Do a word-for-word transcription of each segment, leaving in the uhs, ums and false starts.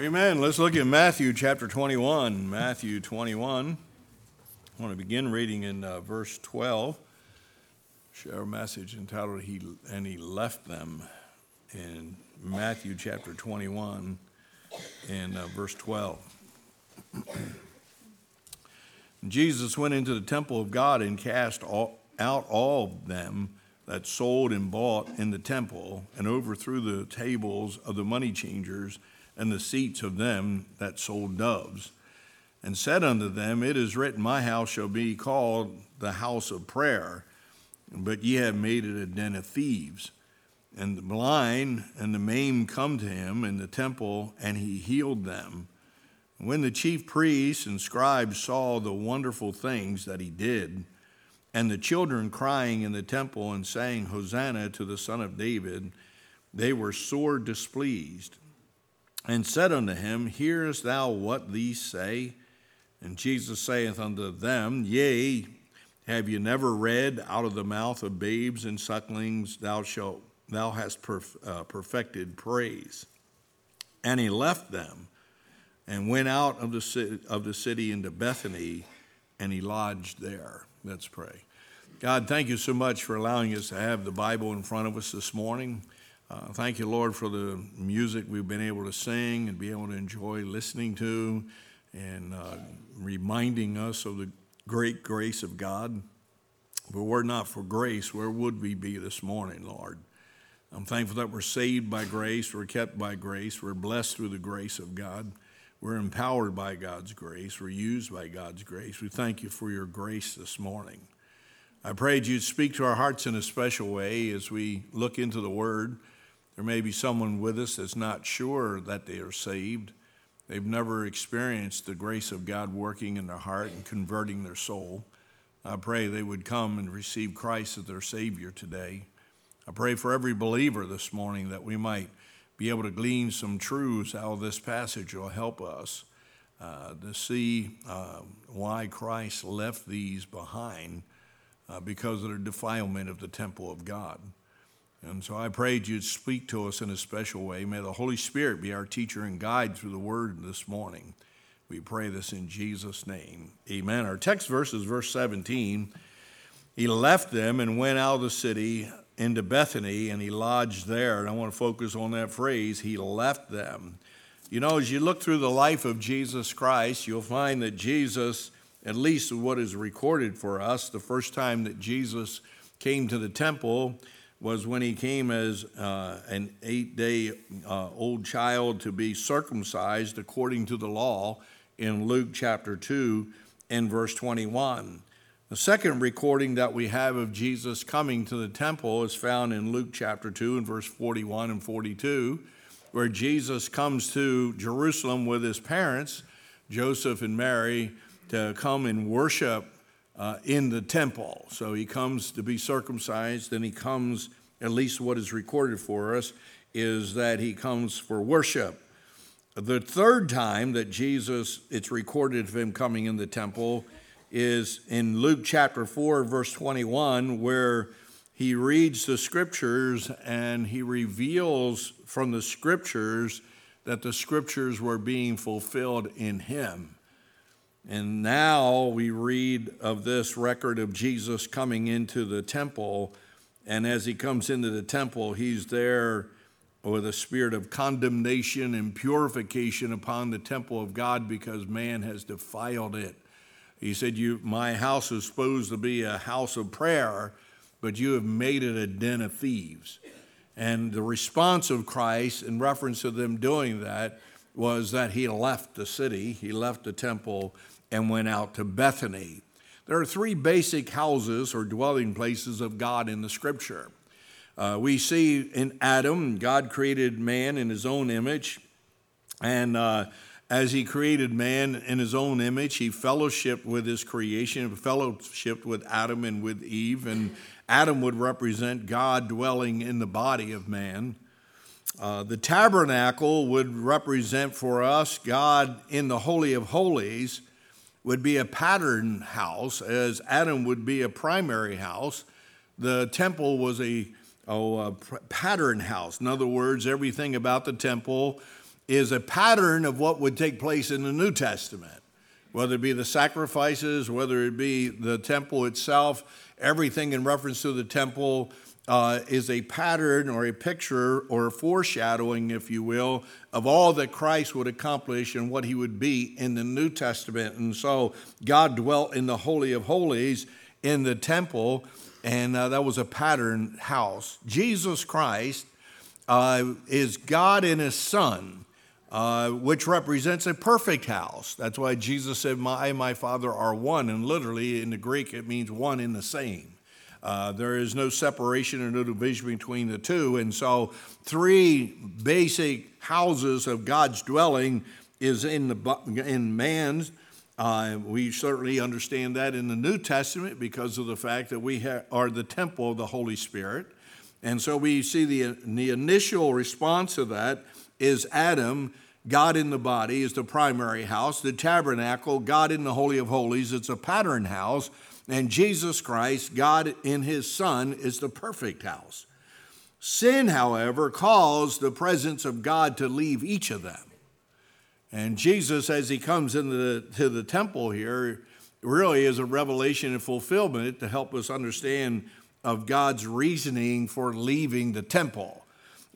Amen. Let's look at Matthew chapter twenty-one. Matthew twenty-one. I want to begin reading in uh, verse twelve. Share a message entitled, "He and He Left Them," in Matthew chapter twenty-one in uh, verse twelve. Jesus went into the temple of God and cast all, out all of them that sold and bought in the temple, and overthrew the tables of the money changers and the seats of them that sold doves, and said unto them, "It is written, my house shall be called the house of prayer, but ye have made it a den of thieves." And the blind and the maimed come to him in the temple, and he healed them. When the chief priests and scribes saw the wonderful things that he did, and the children crying in the temple and saying, "Hosanna to the Son of David," they were sore displeased, and said unto him, "Hearest thou what these say?" And Jesus saith unto them, "Yea, have ye never read, out of the mouth of babes and sucklings thou shalt thou hast perf- uh, perfected praise?" And he left them, and went out of the city, of the city into Bethany, and he lodged there. Let's pray. God, thank you so much for allowing us to have the Bible in front of us this morning. Uh, thank you, Lord, for the music we've been able to sing and be able to enjoy listening to, and uh, reminding us of the great grace of God. If it were not for grace, where would we be this morning, Lord? I'm thankful that we're saved by grace, we're kept by grace, we're blessed through the grace of God, we're empowered by God's grace, we're used by God's grace. We thank you for your grace this morning. I prayed you'd speak to our hearts in a special way as we look into the Word. There may be someone with us that's not sure that they are saved. They've never experienced the grace of God working in their heart and converting their soul. I pray they would come and receive Christ as their Savior today. I pray for every believer this morning that we might be able to glean some truths out of this passage that will help us uh, to see uh, why Christ left these behind uh, because of their defilement of the temple of God. And so I prayed you'd speak to us in a special way. May the Holy Spirit be our teacher and guide through the Word this morning. We pray this in Jesus' name. Amen. Our text verse is verse seventeen. He left them and went out of the city into Bethany, and he lodged there. And I want to focus on that phrase, he left them. You know, as you look through the life of Jesus Christ, you'll find that Jesus, at least what is recorded for us, the first time that Jesus came to the temple was when he came as uh, an eight-day uh, old child to be circumcised according to the law in Luke chapter two and verse twenty-one. The second recording that we have of Jesus coming to the temple is found in Luke chapter two and verse forty-one and forty-two, where Jesus comes to Jerusalem with his parents, Joseph and Mary, to come and worship Uh, in the temple. So he comes to be circumcised, and he comes, at least what is recorded for us, is that he comes for worship. The third time that Jesus, it's recorded of him coming in the temple, is in Luke chapter four, verse twenty-one, where he reads the scriptures and he reveals from the scriptures that the scriptures were being fulfilled in him. And now we read of this record of Jesus coming into the temple, and as he comes into the temple, he's there with a spirit of condemnation and purification upon the temple of God because man has defiled it. He said, "You, my house is supposed to be a house of prayer, but you have made it a den of thieves." And the response of Christ in reference to them doing that was that he left the city, he left the temple, and went out to Bethany. There are three basic houses or dwelling places of God in the scripture. Uh, we see in Adam, God created man in his own image. And uh, as he created man in his own image, he fellowshiped with his creation, fellowshiped with Adam and with Eve. And Adam would represent God dwelling in the body of man. Uh, the tabernacle would represent for us God in the Holy of Holies, would be a pattern house, as Adam would be a primary house. The temple was a, oh, a pattern house. In other words, everything about the temple is a pattern of what would take place in the New Testament, whether it be the sacrifices, whether it be the temple itself. Everything in reference to the temple uh, is a pattern or a picture or a foreshadowing, if you will, of all that Christ would accomplish and what he would be in the New Testament. And so God dwelt in the Holy of Holies in the temple, and uh, that was a pattern house. Jesus Christ uh, is God in his Son, Uh, which represents a perfect house. That's why Jesus said, "My, my Father are one," and literally in the Greek it means one in the same. Uh, there is no separation or no division between the two, and so three basic houses of God's dwelling is in the in man's. Uh, we certainly understand that in the New Testament because of the fact that we ha- are the temple of the Holy Spirit, and so we see the the initial response to that is Adam. God in the body is the primary house. The tabernacle, God in the Holy of Holies, it's a pattern house. And Jesus Christ, God in his Son, is the perfect house. Sin, however, caused the presence of God to leave each of them. And Jesus, as he comes into the, to the temple here, really is a revelation and fulfillment to help us understand of God's reasoning for leaving the temple.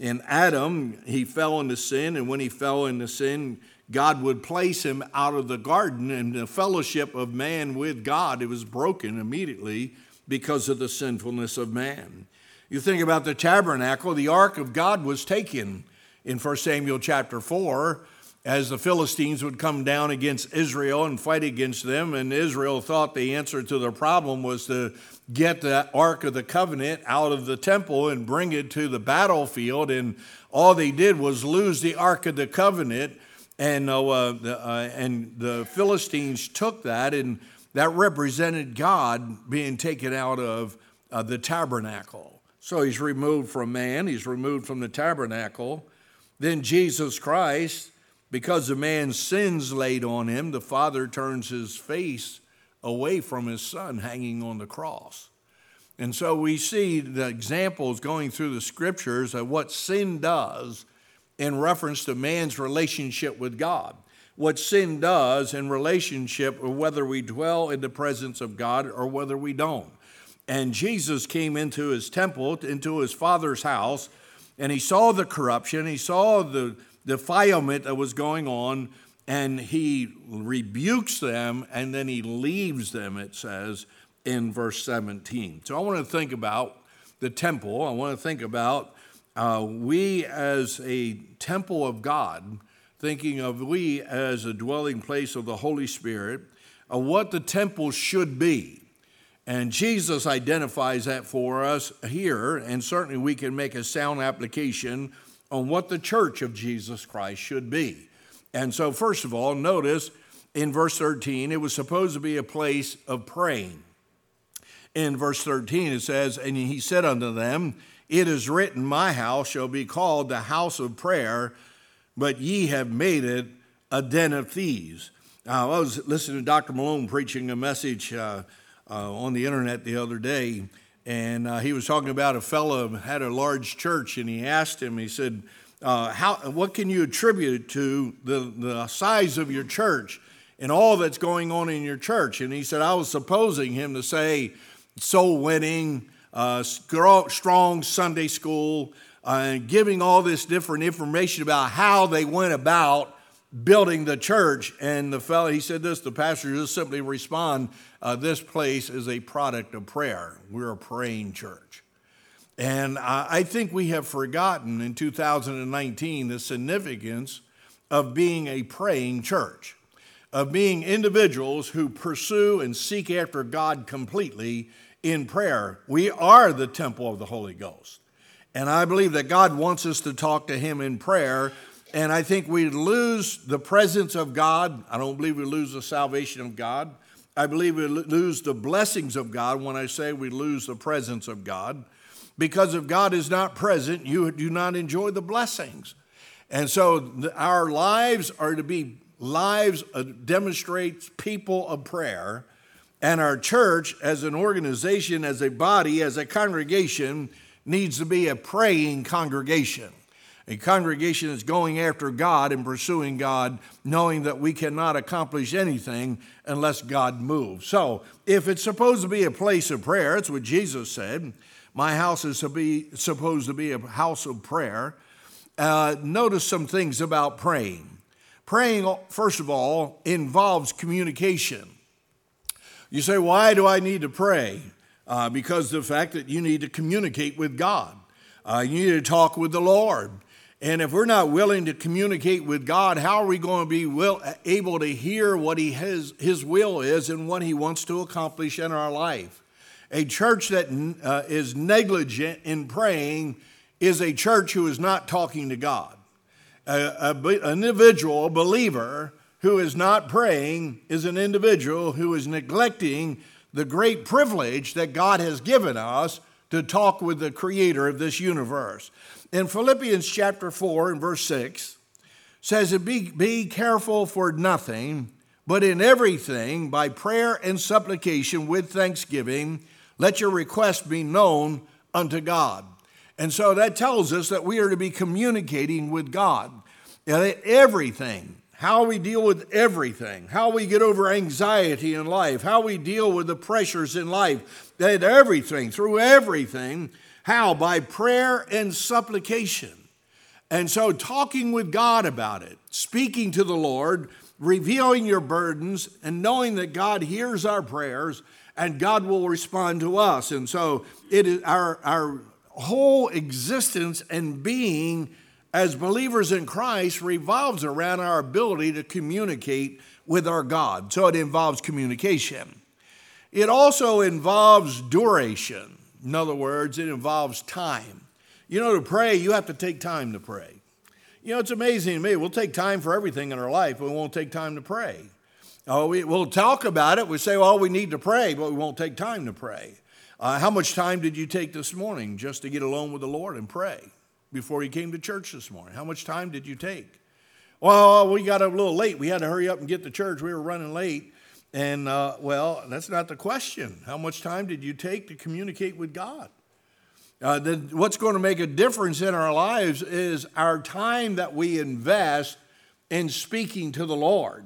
In Adam, he fell into sin, and when he fell into sin, God would place him out of the garden, and the fellowship of man with God, it was broken immediately because of the sinfulness of man. You think about the tabernacle, the ark of God was taken in First Samuel chapter four as the Philistines would come down against Israel and fight against them, and Israel thought the answer to their problem was to get the Ark of the Covenant out of the temple and bring it to the battlefield, and all they did was lose the Ark of the Covenant, and, uh, the, uh, and the Philistines took that, and that represented God being taken out of uh, the tabernacle. So he's removed from man, he's removed from the tabernacle. Then Jesus Christ, because of man's sins laid on him, the Father turns his face away from his Son hanging on the cross. And so we see the examples going through the scriptures of what sin does in reference to man's relationship with God, what sin does in relationship or whether we dwell in the presence of God or whether we don't. And Jesus came into his temple, into his Father's house, and he saw the corruption, he saw the defilement that was going on, and he rebukes them, and then he leaves them, it says, in verse seventeen. So I want to think about the temple. I want to think about uh, we as a temple of God, thinking of we as a dwelling place of the Holy Spirit, of what the temple should be. And Jesus identifies that for us here, and certainly we can make a sound application on what the church of Jesus Christ should be. And so first of all, notice in verse thirteen, it was supposed to be a place of praying. In verse thirteen, it says, "And he said unto them, It is written, My house shall be called the house of prayer, but ye have made it a den of thieves." Now, I was listening to Doctor Malone preaching a message uh, uh, on the internet the other day, and uh, he was talking about a fellow who had a large church, and he asked him, he said, Uh, how, what can you attribute to the, the size of your church and all that's going on in your church? And he said, I was supposing him to say soul winning, uh, strong Sunday school, uh, giving all this different information about how they went about building the church. And the fellow, he said this, the pastor just simply respond, uh, this place is a product of prayer. We're a praying church. And I think we have forgotten in two thousand nineteen the significance of being a praying church, of being individuals who pursue and seek after God completely in prayer. We are the temple of the Holy Ghost. And I believe that God wants us to talk to him in prayer. And I think we lose the presence of God. I don't believe we lose the salvation of God. I believe we lose the blessings of God when I say we lose the presence of God. Because if God is not present, you do not enjoy the blessings. And so our lives are to be lives that demonstrate people of prayer. And our church as an organization, as a body, as a congregation, needs to be a praying congregation. A congregation is going after God and pursuing God, knowing that we cannot accomplish anything unless God moves. So if it's supposed to be a place of prayer, it's what Jesus said, my house is to be, supposed to be a house of prayer. Uh, notice some things about praying. Praying, first of all, involves communication. You say, why do I need to pray? Uh, because the fact that you need to communicate with God. Uh, you need to talk with the Lord. And if we're not willing to communicate with God, how are we going to be will, able to hear what he has, his will is and what he wants to accomplish in our life? A church that uh, is negligent in praying is a church who is not talking to God. A, a, an individual, a believer who is not praying is an individual who is neglecting the great privilege that God has given us to talk with the creator of this universe. In Philippians chapter four and verse six, says, be, be careful for nothing, but in everything, by prayer and supplication with thanksgiving, let your requests be known unto God. And so that tells us that we are to be communicating with God. Everything, how we deal with everything, how we get over anxiety in life, how we deal with the pressures in life, that everything, through everything, how? By prayer and supplication. And so talking with God about it, speaking to the Lord, revealing your burdens, and knowing that God hears our prayers and God will respond to us. And so it is our our whole existence and being as believers in Christ revolves around our ability to communicate with our God. So it involves communication. It also involves duration. In other words, it involves time. You know, to pray, you have to take time to pray. You know, it's amazing to me. We'll take time for everything in our life, but we won't take time to pray. Oh, we, we'll talk about it. We say, well, we need to pray, but we won't take time to pray. Uh, how much time did you take this morning just to get alone with the Lord and pray before you came to church this morning? How much time did you take? Well, we got a little late. We had to hurry up and get to church. We were running late. And, uh, well, that's not the question. How much time did you take to communicate with God? Uh, the, what's going to make a difference in our lives is our time that we invest in speaking to the Lord.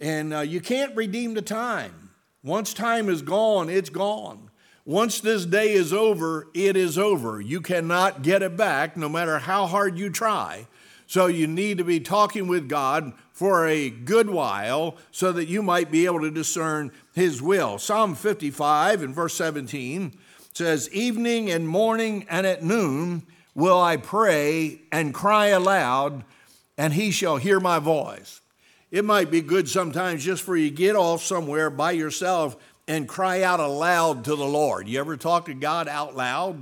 And uh, you can't redeem the time. Once time is gone, it's gone. Once this day is over, it is over. You cannot get it back no matter how hard you try. So you need to be talking with God for a good while so that you might be able to discern his will. Psalm fifty-five and verse seventeen says, evening and morning and at noon will I pray and cry aloud, and he shall hear my voice. It might be good sometimes just for you to get off somewhere by yourself and cry out aloud to the Lord. You ever talk to God out loud?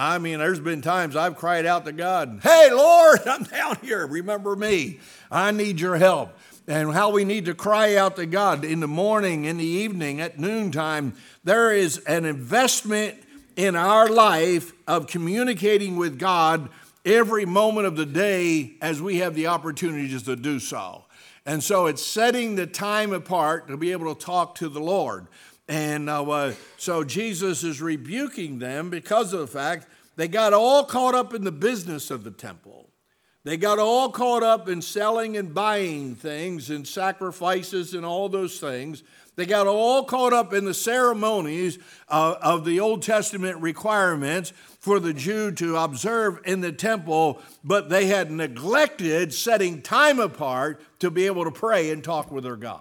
I mean, there's been times I've cried out to God, hey, Lord, I'm down here. Remember me. I need your help. And how we need to cry out to God in the morning, in the evening, at noontime. There is an investment in our life of communicating with God every moment of the day as we have the opportunities to do so. And so it's setting the time apart to be able to talk to the Lord. And uh, so Jesus is rebuking them because of the fact they got all caught up in the business of the temple. They got all caught up in selling and buying things and sacrifices and all those things. They got all caught up in the ceremonies uh, of the Old Testament requirements for the Jew to observe in the temple, but they had neglected setting time apart to be able to pray and talk with their God.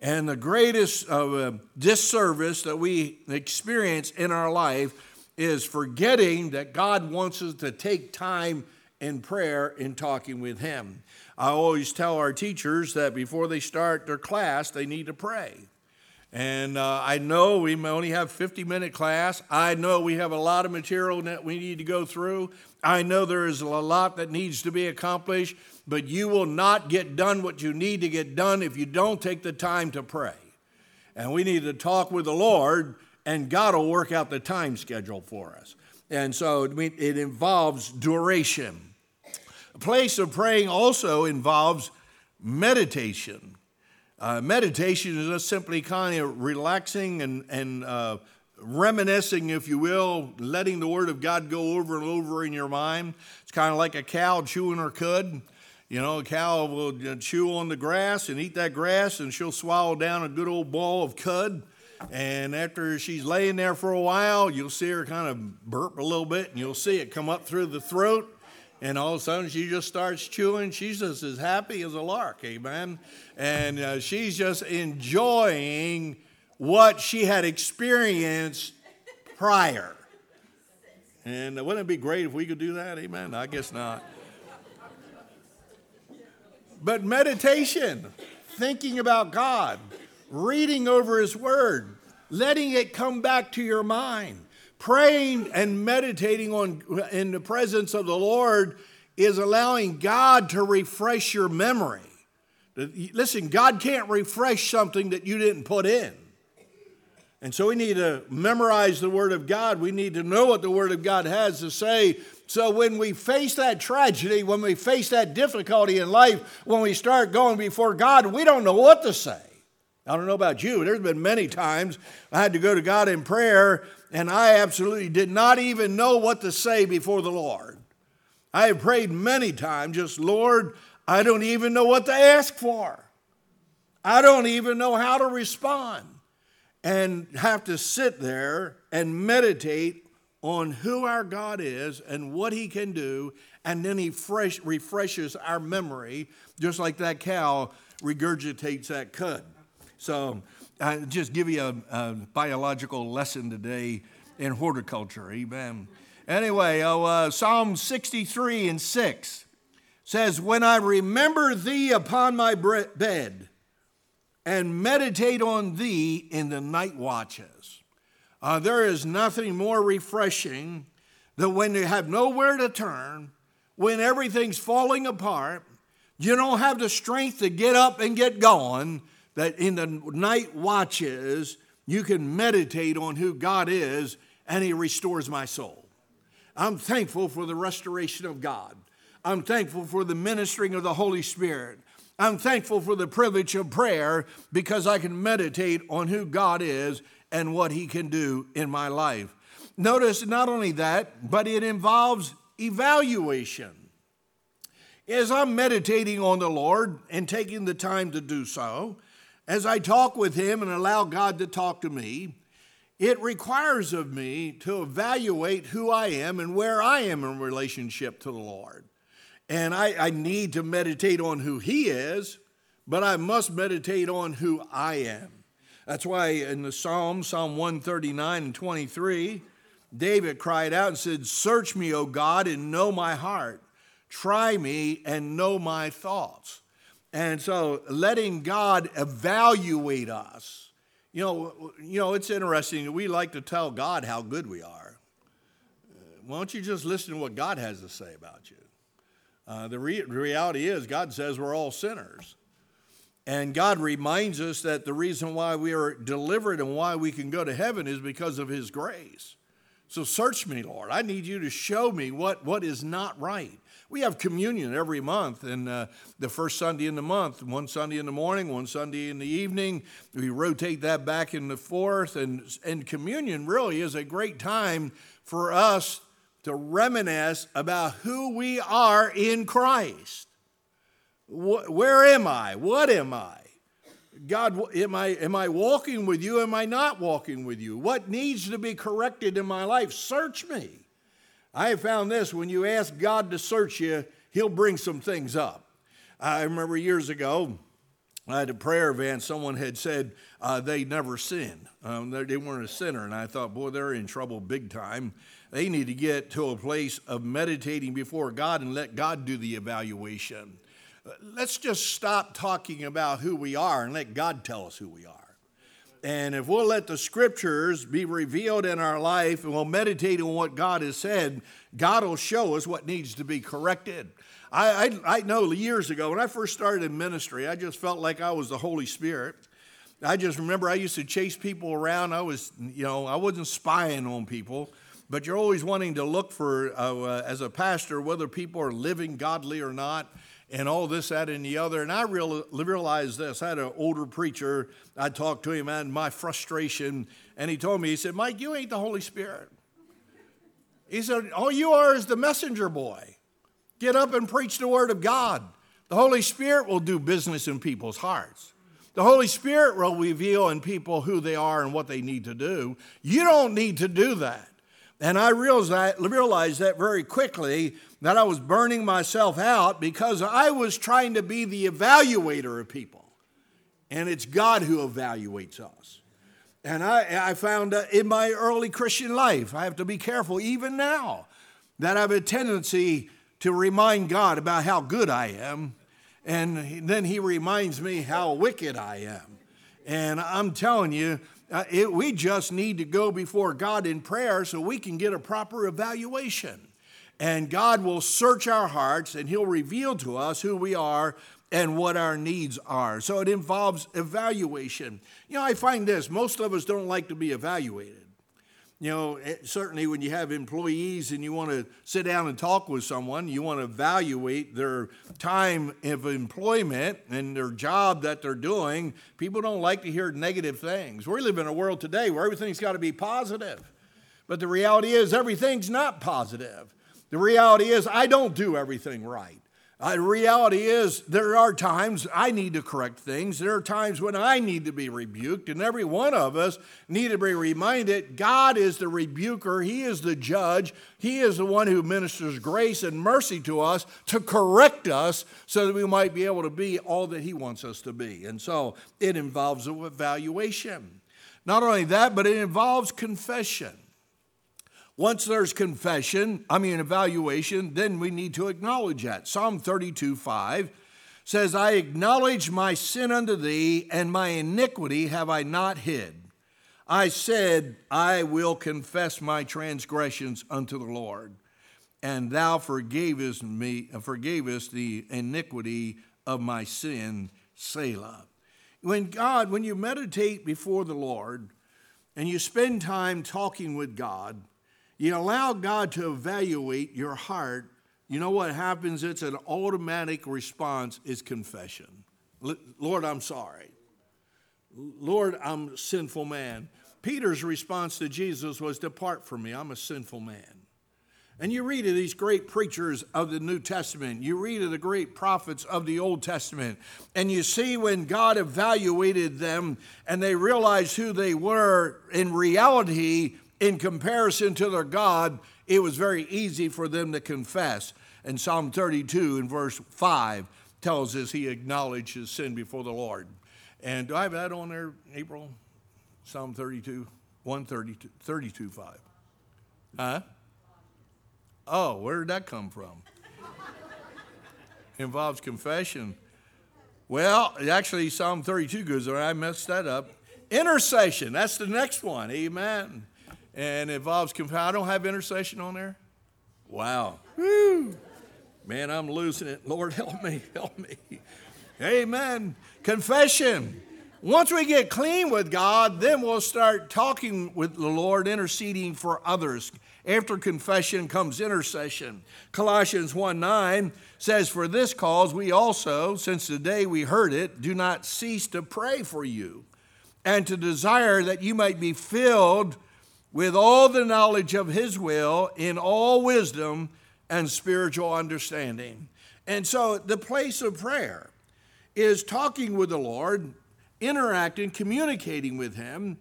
And the greatest uh, disservice that we experience in our life is forgetting that God wants us to take time in prayer in talking with him. I always tell our teachers that before they start their class, they need to pray. And uh, I know we only have a fifty-minute class. I know we have a lot of material that we need to go through. I know there is a lot that needs to be accomplished. But you will not get done what you need to get done if you don't take the time to pray. And we need to talk with the Lord, and God will work out the time schedule for us. And so it involves duration. A place of praying also involves meditation. Uh, meditation is just simply kind of relaxing and, and uh, reminiscing, if you will, letting the Word of God go over and over in your mind. It's kind of like a cow chewing her cud. You know, a cow will chew on the grass and eat that grass, and she'll swallow down a good old ball of cud. And after she's laying there for a while, you'll see her kind of burp a little bit, and you'll see it come up through the throat. And all of a sudden, she just starts chewing. She's just as happy as a lark, amen? And uh, she's just enjoying what she had experienced prior. And wouldn't it be great if we could do that, amen? I guess not. But meditation, thinking about God, reading over His Word, letting it come back to your mind. Praying and meditating on in the presence of the Lord is allowing God to refresh your memory. Listen, God can't refresh something that you didn't put in. And so we need to memorize the Word of God. We need to know what the Word of God has to say. So when we face that tragedy, when we face that difficulty in life, when we start going before God, we don't know what to say. I don't know about you. There's been many times I had to go to God in prayer, and I absolutely did not even know what to say before the Lord. I have prayed many times, just, Lord, I don't even know what to ask for. I don't even know how to respond. And have to sit there and meditate on who our God is and what He can do, and then He fresh, refreshes our memory, just like that cow regurgitates that cud. So I just give you a, a biological lesson today in horticulture, amen. Anyway, oh, uh, Psalm sixty-three and six says, when I remember thee upon my bed and meditate on thee in the night watches. Uh, there is nothing more refreshing than when you have nowhere to turn, when everything's falling apart, you don't have the strength to get up and get going, that in the night watches, you can meditate on who God is, and He restores my soul. I'm thankful for the restoration of God. I'm thankful for the ministering of the Holy Spirit. I'm thankful for the privilege of prayer, because I can meditate on who God is and what He can do in my life. Notice not only that, but it involves evaluation. As I'm meditating on the Lord and taking the time to do so, as I talk with Him and allow God to talk to me, it requires of me to evaluate who I am and where I am in relationship to the Lord. And I, I need to meditate on who He is, but I must meditate on who I am. That's why in the Psalm, Psalm one thirty-nine and twenty-three, David cried out and said, search me, O God, and know my heart. Try me and know my thoughts. And so letting God evaluate us. You know, you know, it's interesting that we like to tell God how good we are. Why don't you just listen to what God has to say about you? Uh, the re- reality is God says we're all sinners. And God reminds us that the reason why we are delivered and why we can go to heaven is because of His grace. So search me, Lord. I need you to show me what, what is not right. We have communion every month, and uh, the first Sunday in the month, one Sunday in the morning, one Sunday in the evening. We rotate that back in the fourth, and, and communion really is a great time for us to reminisce about who we are in Christ. Wh- where am I? What am I? God, am I, am I walking with you? Am I not walking with you? What needs to be corrected in my life? Search me. I have found this, when you ask God to search you, He'll bring some things up. I remember years ago, at a prayer event, someone had said uh, they never sinned. Um, they, they weren't a sinner, and I thought, boy, they're in trouble big time. They need to get to a place of meditating before God and let God do the evaluation. Let's just stop talking about who we are and let God tell us who we are. And if we'll let the Scriptures be revealed in our life and we'll meditate on what God has said, God will show us what needs to be corrected. I, I, I know years ago, when I first started in ministry, I just felt like I was the Holy Spirit. I just remember I used to chase people around. I was, you know, I wasn't spying on people, but you're always wanting to look for, uh, uh, as a pastor, whether people are living godly or not. and all this, that, and the other. And I real, realized this. I had an older preacher. I talked to him, and my frustration, and he told me, he said, Mike, you ain't the Holy Spirit. He said, all you are is the messenger boy. Get up and preach the word of God. The Holy Spirit will do business in people's hearts. The Holy Spirit will reveal in people who they are and what they need to do. You don't need to do that. And I realized that very quickly, that I was burning myself out because I was trying to be the evaluator of people. And it's God who evaluates us. And I, I found that in my early Christian life, I have to be careful even now that I have a tendency to remind God about how good I am. And then he reminds me how wicked I am. And I'm telling you, uh, it, we just need to go before God in prayer so we can get a proper evaluation. And God will search our hearts, and he'll reveal to us who we are and what our needs are. So it involves evaluation. You know, I find this, most of us don't like to be evaluated. You know, certainly when you have employees and you want to sit down and talk with someone, you want to evaluate their time of employment and their job that they're doing. People don't like to hear negative things. We live in a world today where everything's got to be positive. But the reality is everything's not positive. The reality is I don't do everything right. The reality is there are times I need to correct things. There are times when I need to be rebuked, and every one of us need to be reminded God is the rebuker. He is the judge. He is the one who ministers grace and mercy to us to correct us so that we might be able to be all that he wants us to be. And so it involves an evaluation. Not only that, but it involves confession. Once there's confession, I mean evaluation, then we need to acknowledge that. Psalm thirty-two five says, I acknowledge my sin unto thee, and my iniquity have I not hid. I said, I will confess my transgressions unto the Lord, and thou forgavest me, forgavest the iniquity of my sin, Selah. When God, when you meditate before the Lord, and you spend time talking with God, you allow God to evaluate your heart, you know what happens? It's an automatic response is confession. Lord, I'm sorry. Lord, I'm a sinful man. Peter's response to Jesus was, depart from me, I'm a sinful man. And you read of these great preachers of the New Testament. You read of the great prophets of the Old Testament. And you see when God evaluated them and they realized who they were, in reality, in comparison to their God, it was very easy for them to confess. And Psalm thirty-two in verse five tells us he acknowledged his sin before the Lord. And do I have that on there, April? Psalm thirty-two, one thirty-two, thirty-two five. Huh? Oh, where did that come from? Involves confession. Well, actually, Psalm thirty-two goes there. I messed that up. Intercession. That's the next one. Amen. And it involves confession. I don't have intercession on there? Wow. Woo. Man, I'm losing it. Lord, help me, help me. Amen. Confession. Once we get clean with God, then we'll start talking with the Lord, interceding for others. After confession comes intercession. Colossians one nine says, for this cause we also, since the day we heard it, do not cease to pray for you and to desire that you might be filled with all the knowledge of his will, in all wisdom and spiritual understanding. And so the place of prayer is talking with the Lord, interacting, communicating with him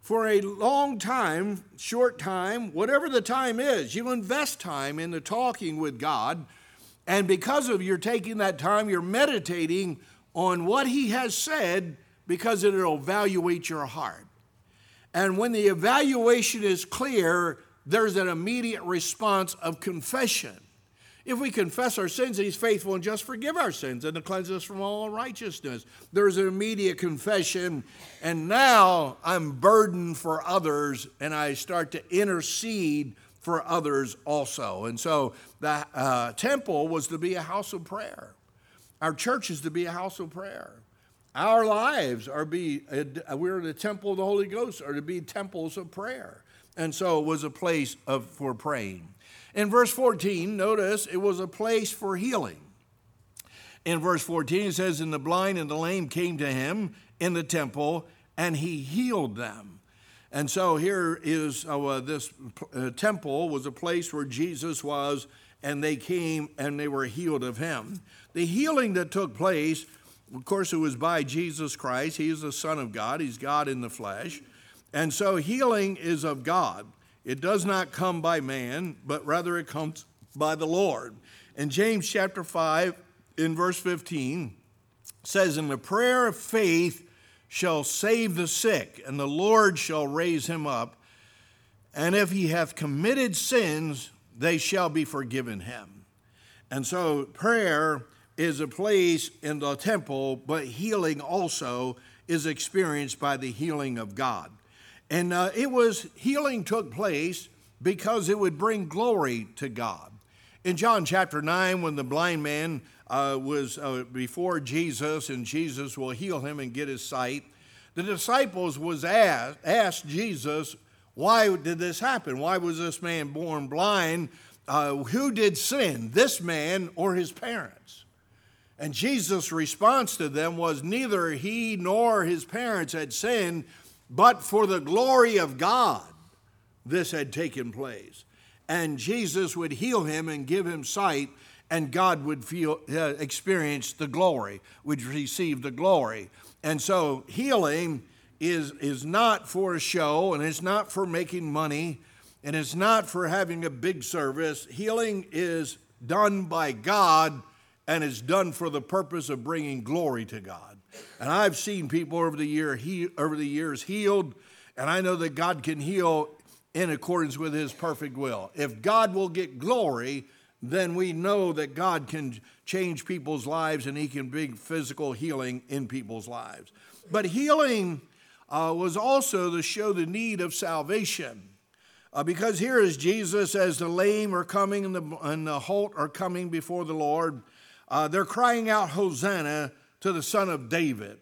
for a long time, short time, whatever the time is. You invest time in the talking with God, and because of your taking that time, you're meditating on what he has said because it'll evaluate your heart. And when the evaluation is clear, there's an immediate response of confession. If we confess our sins, he's faithful and just forgive our sins and to cleanse us from all unrighteousness. There's an immediate confession. And now I'm burdened for others, and I start to intercede for others also. And so the uh, temple was to be a house of prayer. Our church is to be a house of prayer. Our lives are be, we're the temple of the Holy Ghost, are to be temples of prayer. And so it was a place of, for praying. In verse fourteen, notice it was a place for healing. In verse fourteen, it says, and the blind and the lame came to him in the temple, and he healed them. And so here is uh, this uh, temple was a place where Jesus was, and they came and they were healed of him. The healing that took place, of course, it was by Jesus Christ. He is the Son of God. He's God in the flesh. And so healing is of God. It does not come by man, but rather it comes by the Lord. And James chapter five, in verse fifteen, says, and the prayer of faith shall save the sick, and the Lord shall raise him up. And if he hath committed sins, they shall be forgiven him. And so prayer is a place in the temple, but healing also is experienced by the healing of God. And uh, it was, healing took place because it would bring glory to God. In John chapter nine, when the blind man uh, was uh, before Jesus, and Jesus will heal him and get his sight, the disciples was asked, asked Jesus, why did this happen? Why was this man born blind? Uh, who did sin, this man or his parents? And Jesus' response to them was, neither he nor his parents had sinned, but for the glory of God this had taken place. And Jesus would heal him and give him sight, and God would feel uh, experience the glory, would receive the glory. And so healing is, is not for a show, and it's not for making money, and it's not for having a big service. Healing is done by God, and it's done for the purpose of bringing glory to God. And I've seen people over the year he, over the years healed, and I know that God can heal in accordance with his perfect will. If God will get glory, then we know that God can change people's lives, and he can bring physical healing in people's lives. But healing uh, was also to show the need of salvation. Uh, because here is Jesus, as the lame are coming and the, and the halt are coming before the Lord. Uh, they're crying out, Hosanna to the Son of David.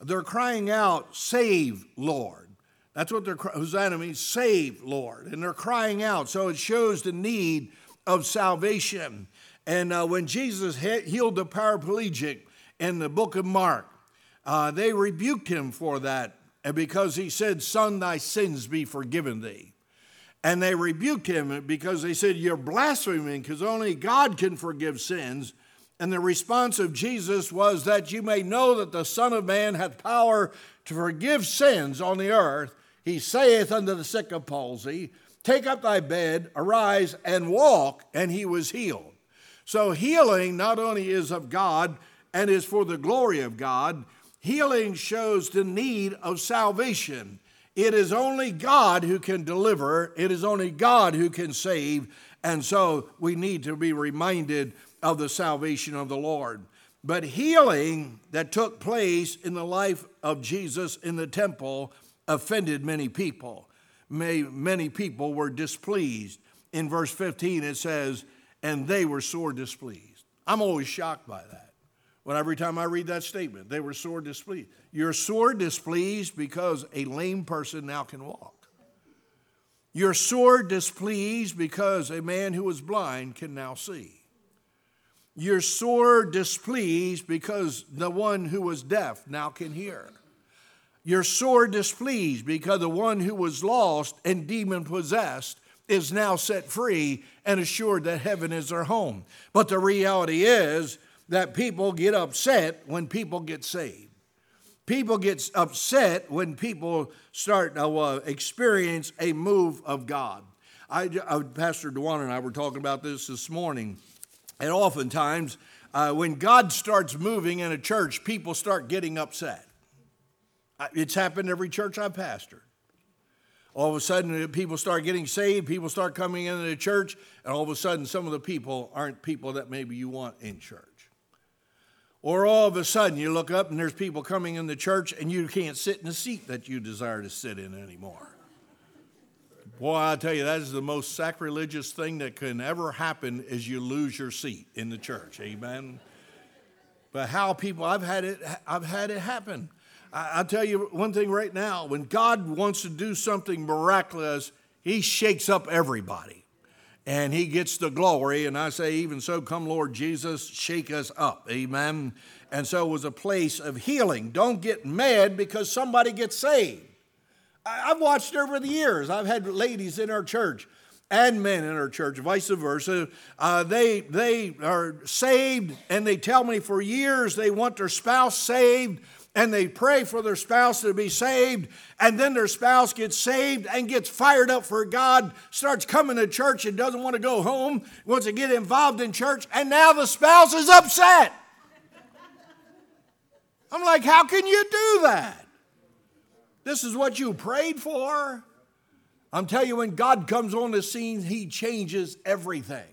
They're crying out, save, Lord. That's what they're crying. Hosanna means save, Lord. And they're crying out. So it shows the need of salvation. And uh, when Jesus healed the paraplegic in the book of Mark, uh, they rebuked him for that, because he said, son, thy sins be forgiven thee. And they rebuked him because they said, you're blaspheming, because only God can forgive sins. And the response of Jesus was, that you may know that the Son of Man hath power to forgive sins on the earth. He saith unto the sick of palsy, take up thy bed, arise, and walk. And he was healed. So healing not only is of God and is for the glory of God, healing shows the need of salvation. It is only God who can deliver. It is only God who can save. And so we need to be reminded of the salvation of the Lord. But healing that took place in the life of Jesus in the temple offended many people. Many people were displeased. In verse fifteen it says, and they were sore displeased. I'm always shocked by that. When every time I read that statement, they were sore displeased. You're sore displeased because a lame person now can walk. You're sore displeased because a man who was blind can now see. You're sore displeased because the one who was deaf now can hear. You're sore displeased because the one who was lost and demon-possessed is now set free and assured that heaven is their home. But the reality is that people get upset when people get saved. People get upset when people start to uh, experience a move of God. I, uh, Pastor Dewan and I were talking about this this morning. And oftentimes, uh, when God starts moving in a church, people start getting upset. It's happened every church I've pastored. All of a sudden, people start getting saved, people start coming into the church, and all of a sudden, some of the people aren't people that maybe you want in church. Or all of a sudden, you look up and there's people coming in the church, and you can't sit in the seat that you desire to sit in anymore. Boy, I tell you, that is the most sacrilegious thing that can ever happen, is you lose your seat in the church. Amen. But how people, I've had it, I've had it happen. I, I'll tell you one thing right now. When God wants to do something miraculous, he shakes up everybody. and he gets the glory. And I say, even so, come Lord Jesus, shake us up. Amen. And so it was a place of healing. Don't get mad because somebody gets saved. I've watched over the years. I've had ladies in our church and men in our church, vice versa. Uh, they, they are saved, and they tell me for years they want their spouse saved, and they pray for their spouse to be saved, and then their spouse gets saved and gets fired up for God, starts coming to church and doesn't want to go home, wants to get involved in church, and now the spouse is upset. I'm like, how can you do that? This is what you prayed for. I'm telling you, when God comes on the scene, he changes everything.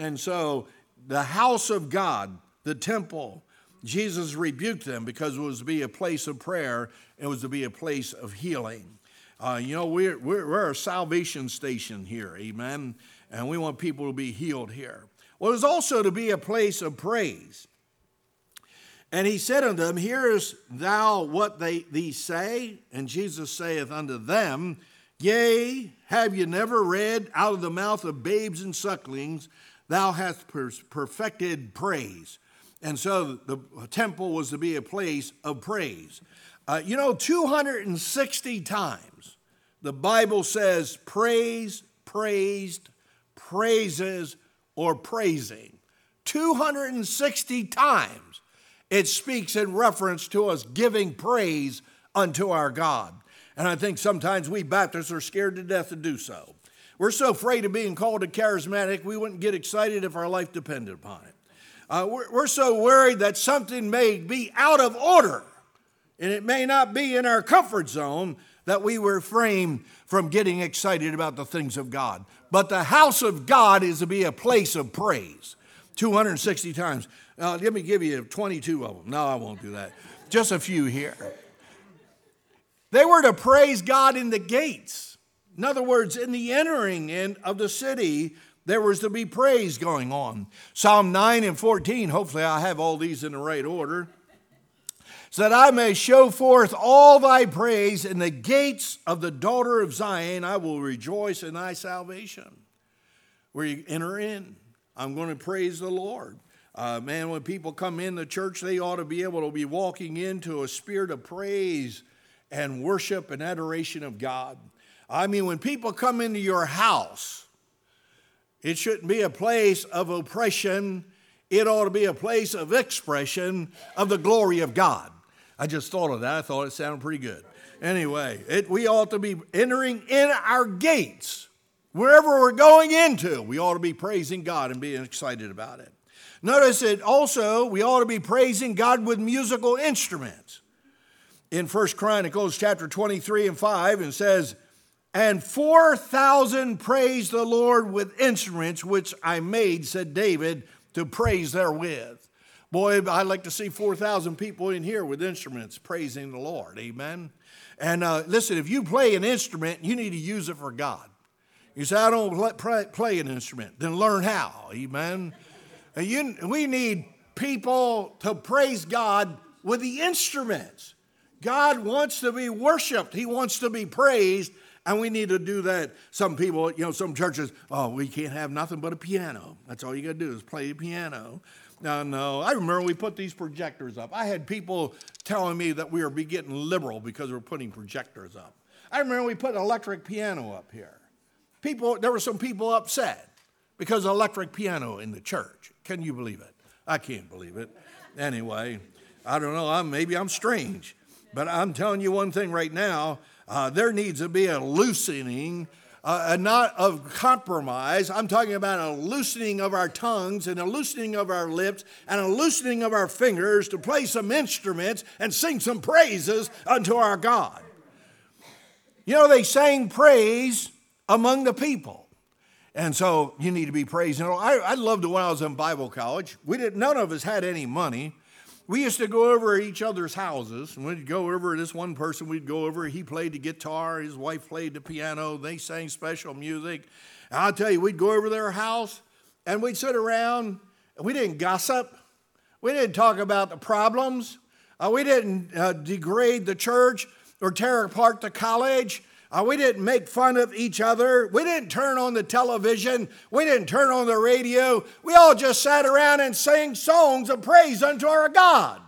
And so the house of God, the temple, Jesus rebuked them because it was to be a place of prayer. It was to be a place of healing. Uh, you know, we're, we're, we're a salvation station here, amen? And we want people to be healed here. Well, it was also to be a place of praise. And he said unto them, hearest thou what they these say? And Jesus saith unto them, yea, have ye never read, out of the mouth of babes and sucklings, thou hast perfected praise. And so the temple was to be a place of praise. Uh, you know, two hundred sixty times the Bible says praise, praised, praises, or praising. two hundred sixty times. It speaks in reference to us giving praise unto our God. And I think sometimes we Baptists are scared to death to do so. We're so afraid of being called a charismatic, we wouldn't get excited if our life depended upon it. Uh, we're, we're so worried that something may be out of order, and it may not be in our comfort zone, that we refrain from getting excited about the things of God. But the house of God is to be a place of praise. two hundred sixty times. Uh, let me give you twenty-two of them. No, I won't do that. Just a few here. They were to praise God in the gates. In other words, in the entering in of the city, there was to be praise going on. Psalm nine and fourteen, hopefully I have all these in the right order. So that I may show forth all thy praise in the gates of the daughter of Zion, I will rejoice in thy salvation. Where you enter in. I'm going to praise the Lord. Uh, man, when people come in the church, they ought to be able to be walking into a spirit of praise and worship and adoration of God. I mean, when people come into your house, it shouldn't be a place of oppression. It ought to be a place of expression of the glory of God. I just thought of that. I thought it sounded pretty good. Anyway, it, we ought to be entering in our gates. Wherever we're going into, we ought to be praising God and being excited about it. Notice that also we ought to be praising God with musical instruments. In First Chronicles chapter twenty-three and five, it says, and four thousand praised the Lord with instruments which I made, said David, to praise therewith. Boy, I'd like to see four thousand people in here with instruments praising the Lord. Amen. And uh, listen, if you play an instrument, you need to use it for God. You say, I don't let play, play an instrument. Then learn how. Amen. And you, we need people to praise God with the instruments. God wants to be worshiped. He wants to be praised. And we need to do that. Some people, you know, some churches, oh, we can't have nothing but a piano. That's all you got to do is play the piano. No, no. I remember we put these projectors up. I had people telling me that we were getting liberal because we're putting projectors up. I remember we put an electric piano up here. People, there were some people upset because of electric piano in the church. Can you believe it? I can't believe it. Anyway, I don't know. I'm, maybe I'm strange. But I'm telling you one thing right now. Uh, there needs to be a loosening, uh, a not of compromise. I'm talking about a loosening of our tongues and a loosening of our lips and a loosening of our fingers to play some instruments and sing some praises unto our God. You know, they sang praise among the people. And so you need to be praised. You know, I, I loved it when I was in Bible college. We didn't, none of us had any money. We used to go over each other's houses, and we'd go over this one person, we'd go over, he played the guitar, his wife played the piano, they sang special music. And I'll tell you, we'd go over their house, and we'd sit around, and we didn't gossip. We didn't talk about the problems. Uh, we didn't uh, degrade the church or tear apart the college. Uh, we didn't make fun of each other. We didn't turn on the television. We didn't turn on the radio. We all just sat around and sang songs of praise unto our God.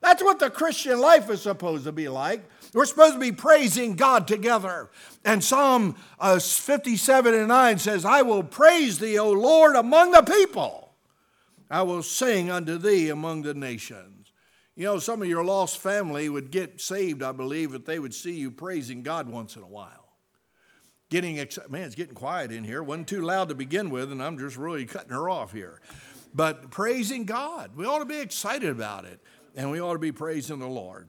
That's what the Christian life is supposed to be like. We're supposed to be praising God together. And Psalm uh, fifty-seven and nine says, I will praise thee, O Lord, among the people. I will sing unto thee among the nations. You know, some of your lost family would get saved, I believe, if they would see you praising God once in a while. Getting ex- Man, it's getting quiet in here. Wasn't too loud to begin with, and I'm just really cutting her off here. But praising God. We ought to be excited about it, and we ought to be praising the Lord.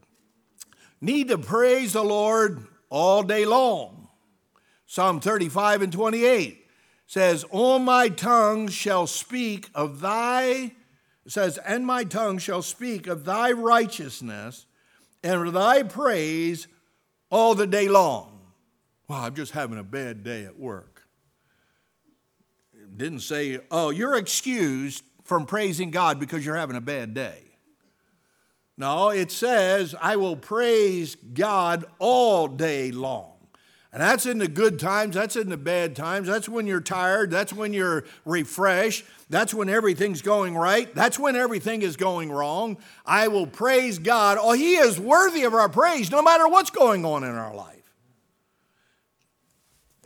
Need to praise the Lord all day long. Psalm thirty-five and twenty-eight says, On my tongue shall speak of thy, it says, and my tongue shall speak of thy righteousness and of thy praise all the day long. Wow, I'm just having a bad day at work. It didn't say, oh, you're excused from praising God because you're having a bad day. No, it says, I will praise God all day long. And that's in the good times. That's in the bad times. That's when you're tired. That's when you're refreshed. That's when everything's going right. That's when everything is going wrong. I will praise God. Oh, He is worthy of our praise no matter what's going on in our life.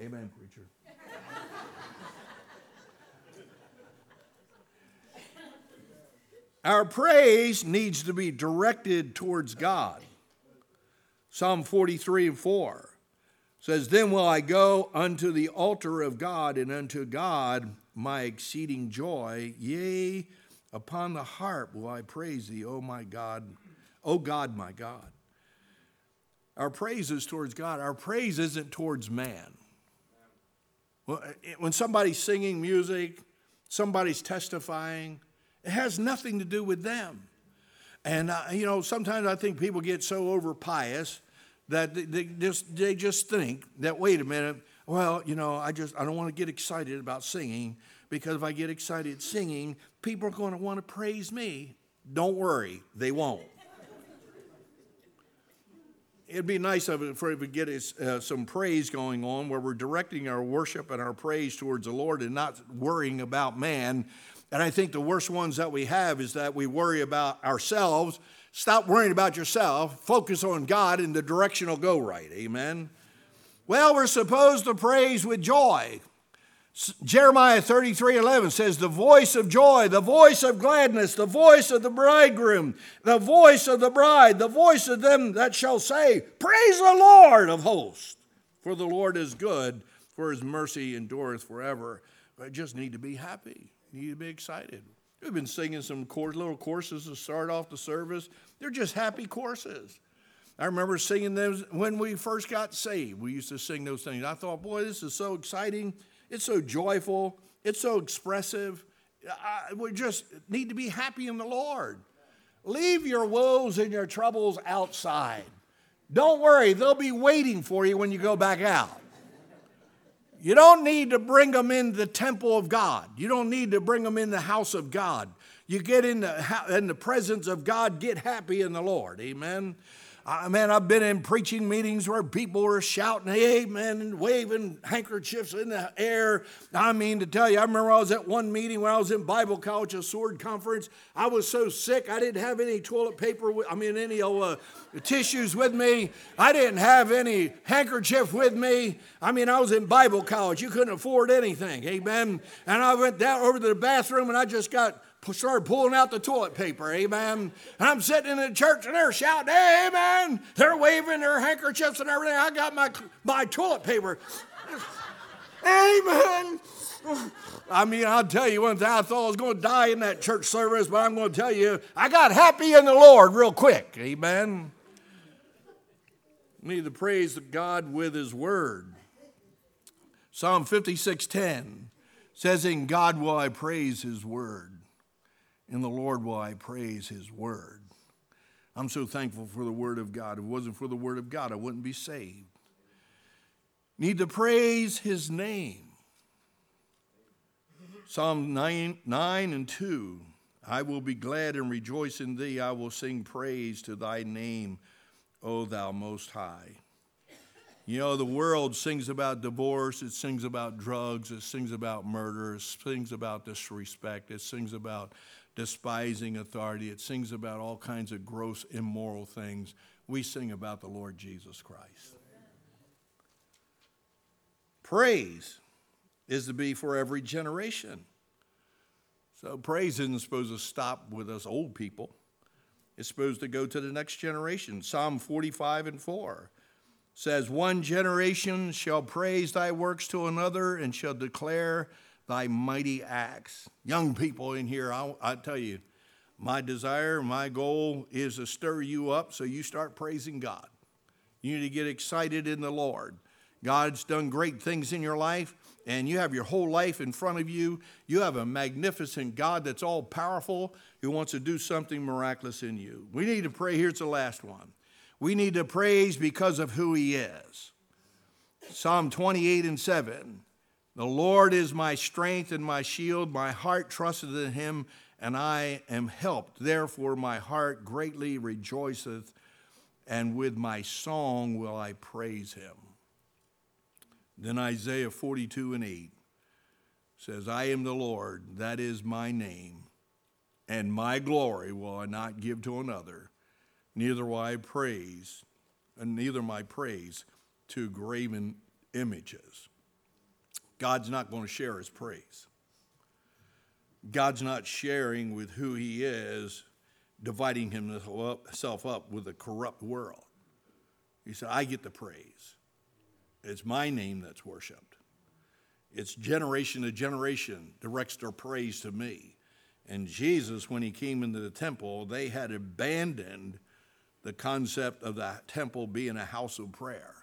Amen, preacher. Our praise needs to be directed towards God. Psalm forty-three and four says, Then will I go unto the altar of God, and unto God my exceeding joy. Yea, upon the harp will I praise thee, O my God, O God, my God. Our praise is towards God. Our praise isn't towards man. When somebody's singing music, somebody's testifying, it has nothing to do with them. And, uh, you know, sometimes I think people get so over pious that they, they, just, they just think that, wait a minute, well, you know, I just I don't want to get excited about singing because if I get excited singing, people are going to want to praise me. Don't worry, they won't. It'd be nice if we get uh, some praise going on where we're directing our worship and our praise towards the Lord and not worrying about man. And I think the worst ones that we have is that we worry about ourselves. Stop worrying about yourself. Focus on God and the direction will go right. Amen. Well, we're supposed to praise with joy. Jeremiah thirty-three eleven says, The voice of joy, the voice of gladness, the voice of the bridegroom, the voice of the bride, the voice of them that shall say, Praise the Lord of hosts. For the Lord is good, for his mercy endureth forever. I just need to be happy. Need to be excited. We've been singing some chorus, little courses to start off the service. They're just happy courses. I remember singing those when we first got saved. We used to sing those things. I thought, boy, this is so exciting. It's so joyful. It's so expressive. I, we just need to be happy in the Lord. Leave your woes and your troubles outside. Don't worry. They'll be waiting for you when you go back out. You don't need to bring them in the temple of God. You don't need to bring them in the house of God. You get in the, in the presence of God, get happy in the Lord. Amen. I, man, I've been in preaching meetings where people were shouting, amen, and waving handkerchiefs in the air. I mean to tell you, I remember I was at one meeting when I was in Bible college, a sword conference. I was so sick, I didn't have any toilet paper, I mean, any old... Uh, The tissues with me. I didn't have any handkerchief with me. I mean, I was in Bible college. You couldn't afford anything. Amen. And I went down over to the bathroom and I just got started pulling out the toilet paper. Amen. And I'm sitting in the church and they're shouting, amen. They're waving their handkerchiefs and everything. I got my, my toilet paper. Amen. I mean, I'll tell you one thing. I thought I was going to die in that church service, but I'm going to tell you, I got happy in the Lord real quick. Amen. We need to praise God with his word. Psalm fifty-six ten says, In God will I praise his word. In the Lord will I praise his word. I'm so thankful for the word of God. If it wasn't for the word of God, I wouldn't be saved. Need to praise his name. Psalm nine, nine and two, I will be glad and rejoice in thee. I will sing praise to thy name, O thou most high. You know, the world sings about divorce, it sings about drugs, it sings about murder, it sings about disrespect, it sings about despising authority, it sings about all kinds of gross, immoral things. We sing about the Lord Jesus Christ. Praise is to be for every generation. So praise isn't supposed to stop with us old people. It's supposed to go to the next generation. Psalm forty-five and four says, one generation shall praise thy works to another and shall declare thy mighty acts. Young people in here, I, I tell you, my desire, my goal is to stir you up so you start praising God. You need to get excited in the Lord. God's done great things in your life, and you have your whole life in front of you. You have a magnificent God that's all-powerful who wants to do something miraculous in you. We need to pray. Here's the last one. We need to praise because of who he is. Psalm twenty-eight and seven. The Lord is my strength and my shield. My heart trusteth in him, and I am helped. Therefore my heart greatly rejoiceth, and with my song will I praise him. Then Isaiah forty-two and eight says, I am the Lord, that is my name, and my glory will I not give to another, neither will I praise, and neither my praise to graven images. God's not going to share his praise. God's not sharing with who he is, dividing himself up with a corrupt world. He said, I get the praise. It's my name that's worshiped. It's generation to generation directs their praise to me. And Jesus, when he came into the temple, they had abandoned the concept of the temple being a house of prayer.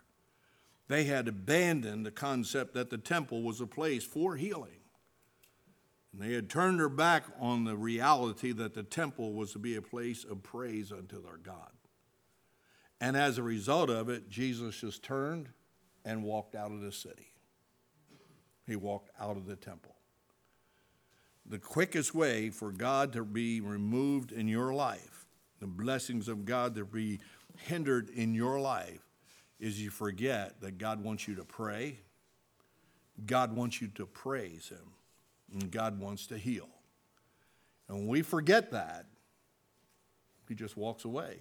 They had abandoned the concept that the temple was a place for healing. And they had turned their back on the reality that the temple was to be a place of praise unto their God. And as a result of it, Jesus just turned and walked out of the city. He walked out of the temple. The quickest way for God to be removed in your life, the blessings of God to be hindered in your life, is you forget that God wants you to pray. God wants you to praise him. And God wants to heal. And when we forget that, he just walks away.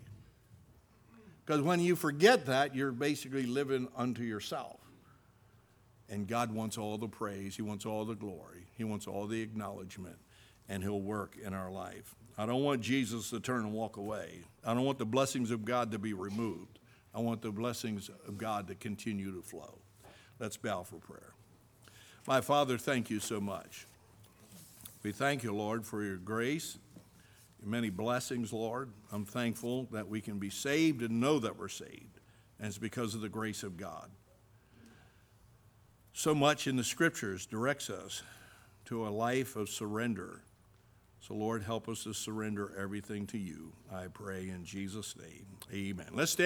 Because when you forget that, you're basically living unto yourself. And God wants all the praise. He wants all the glory. He wants all the acknowledgement. And he'll work in our life. I don't want Jesus to turn and walk away. I don't want the blessings of God to be removed. I want the blessings of God to continue to flow. Let's bow for prayer. My Father, thank you so much. We thank you, Lord, for your grace, your many blessings, Lord. I'm thankful that we can be saved and know that we're saved, and it's because of the grace of God. So much in the Scriptures directs us to a life of surrender. So, Lord, help us to surrender everything to you. I pray in Jesus' name. Amen. Let's stand.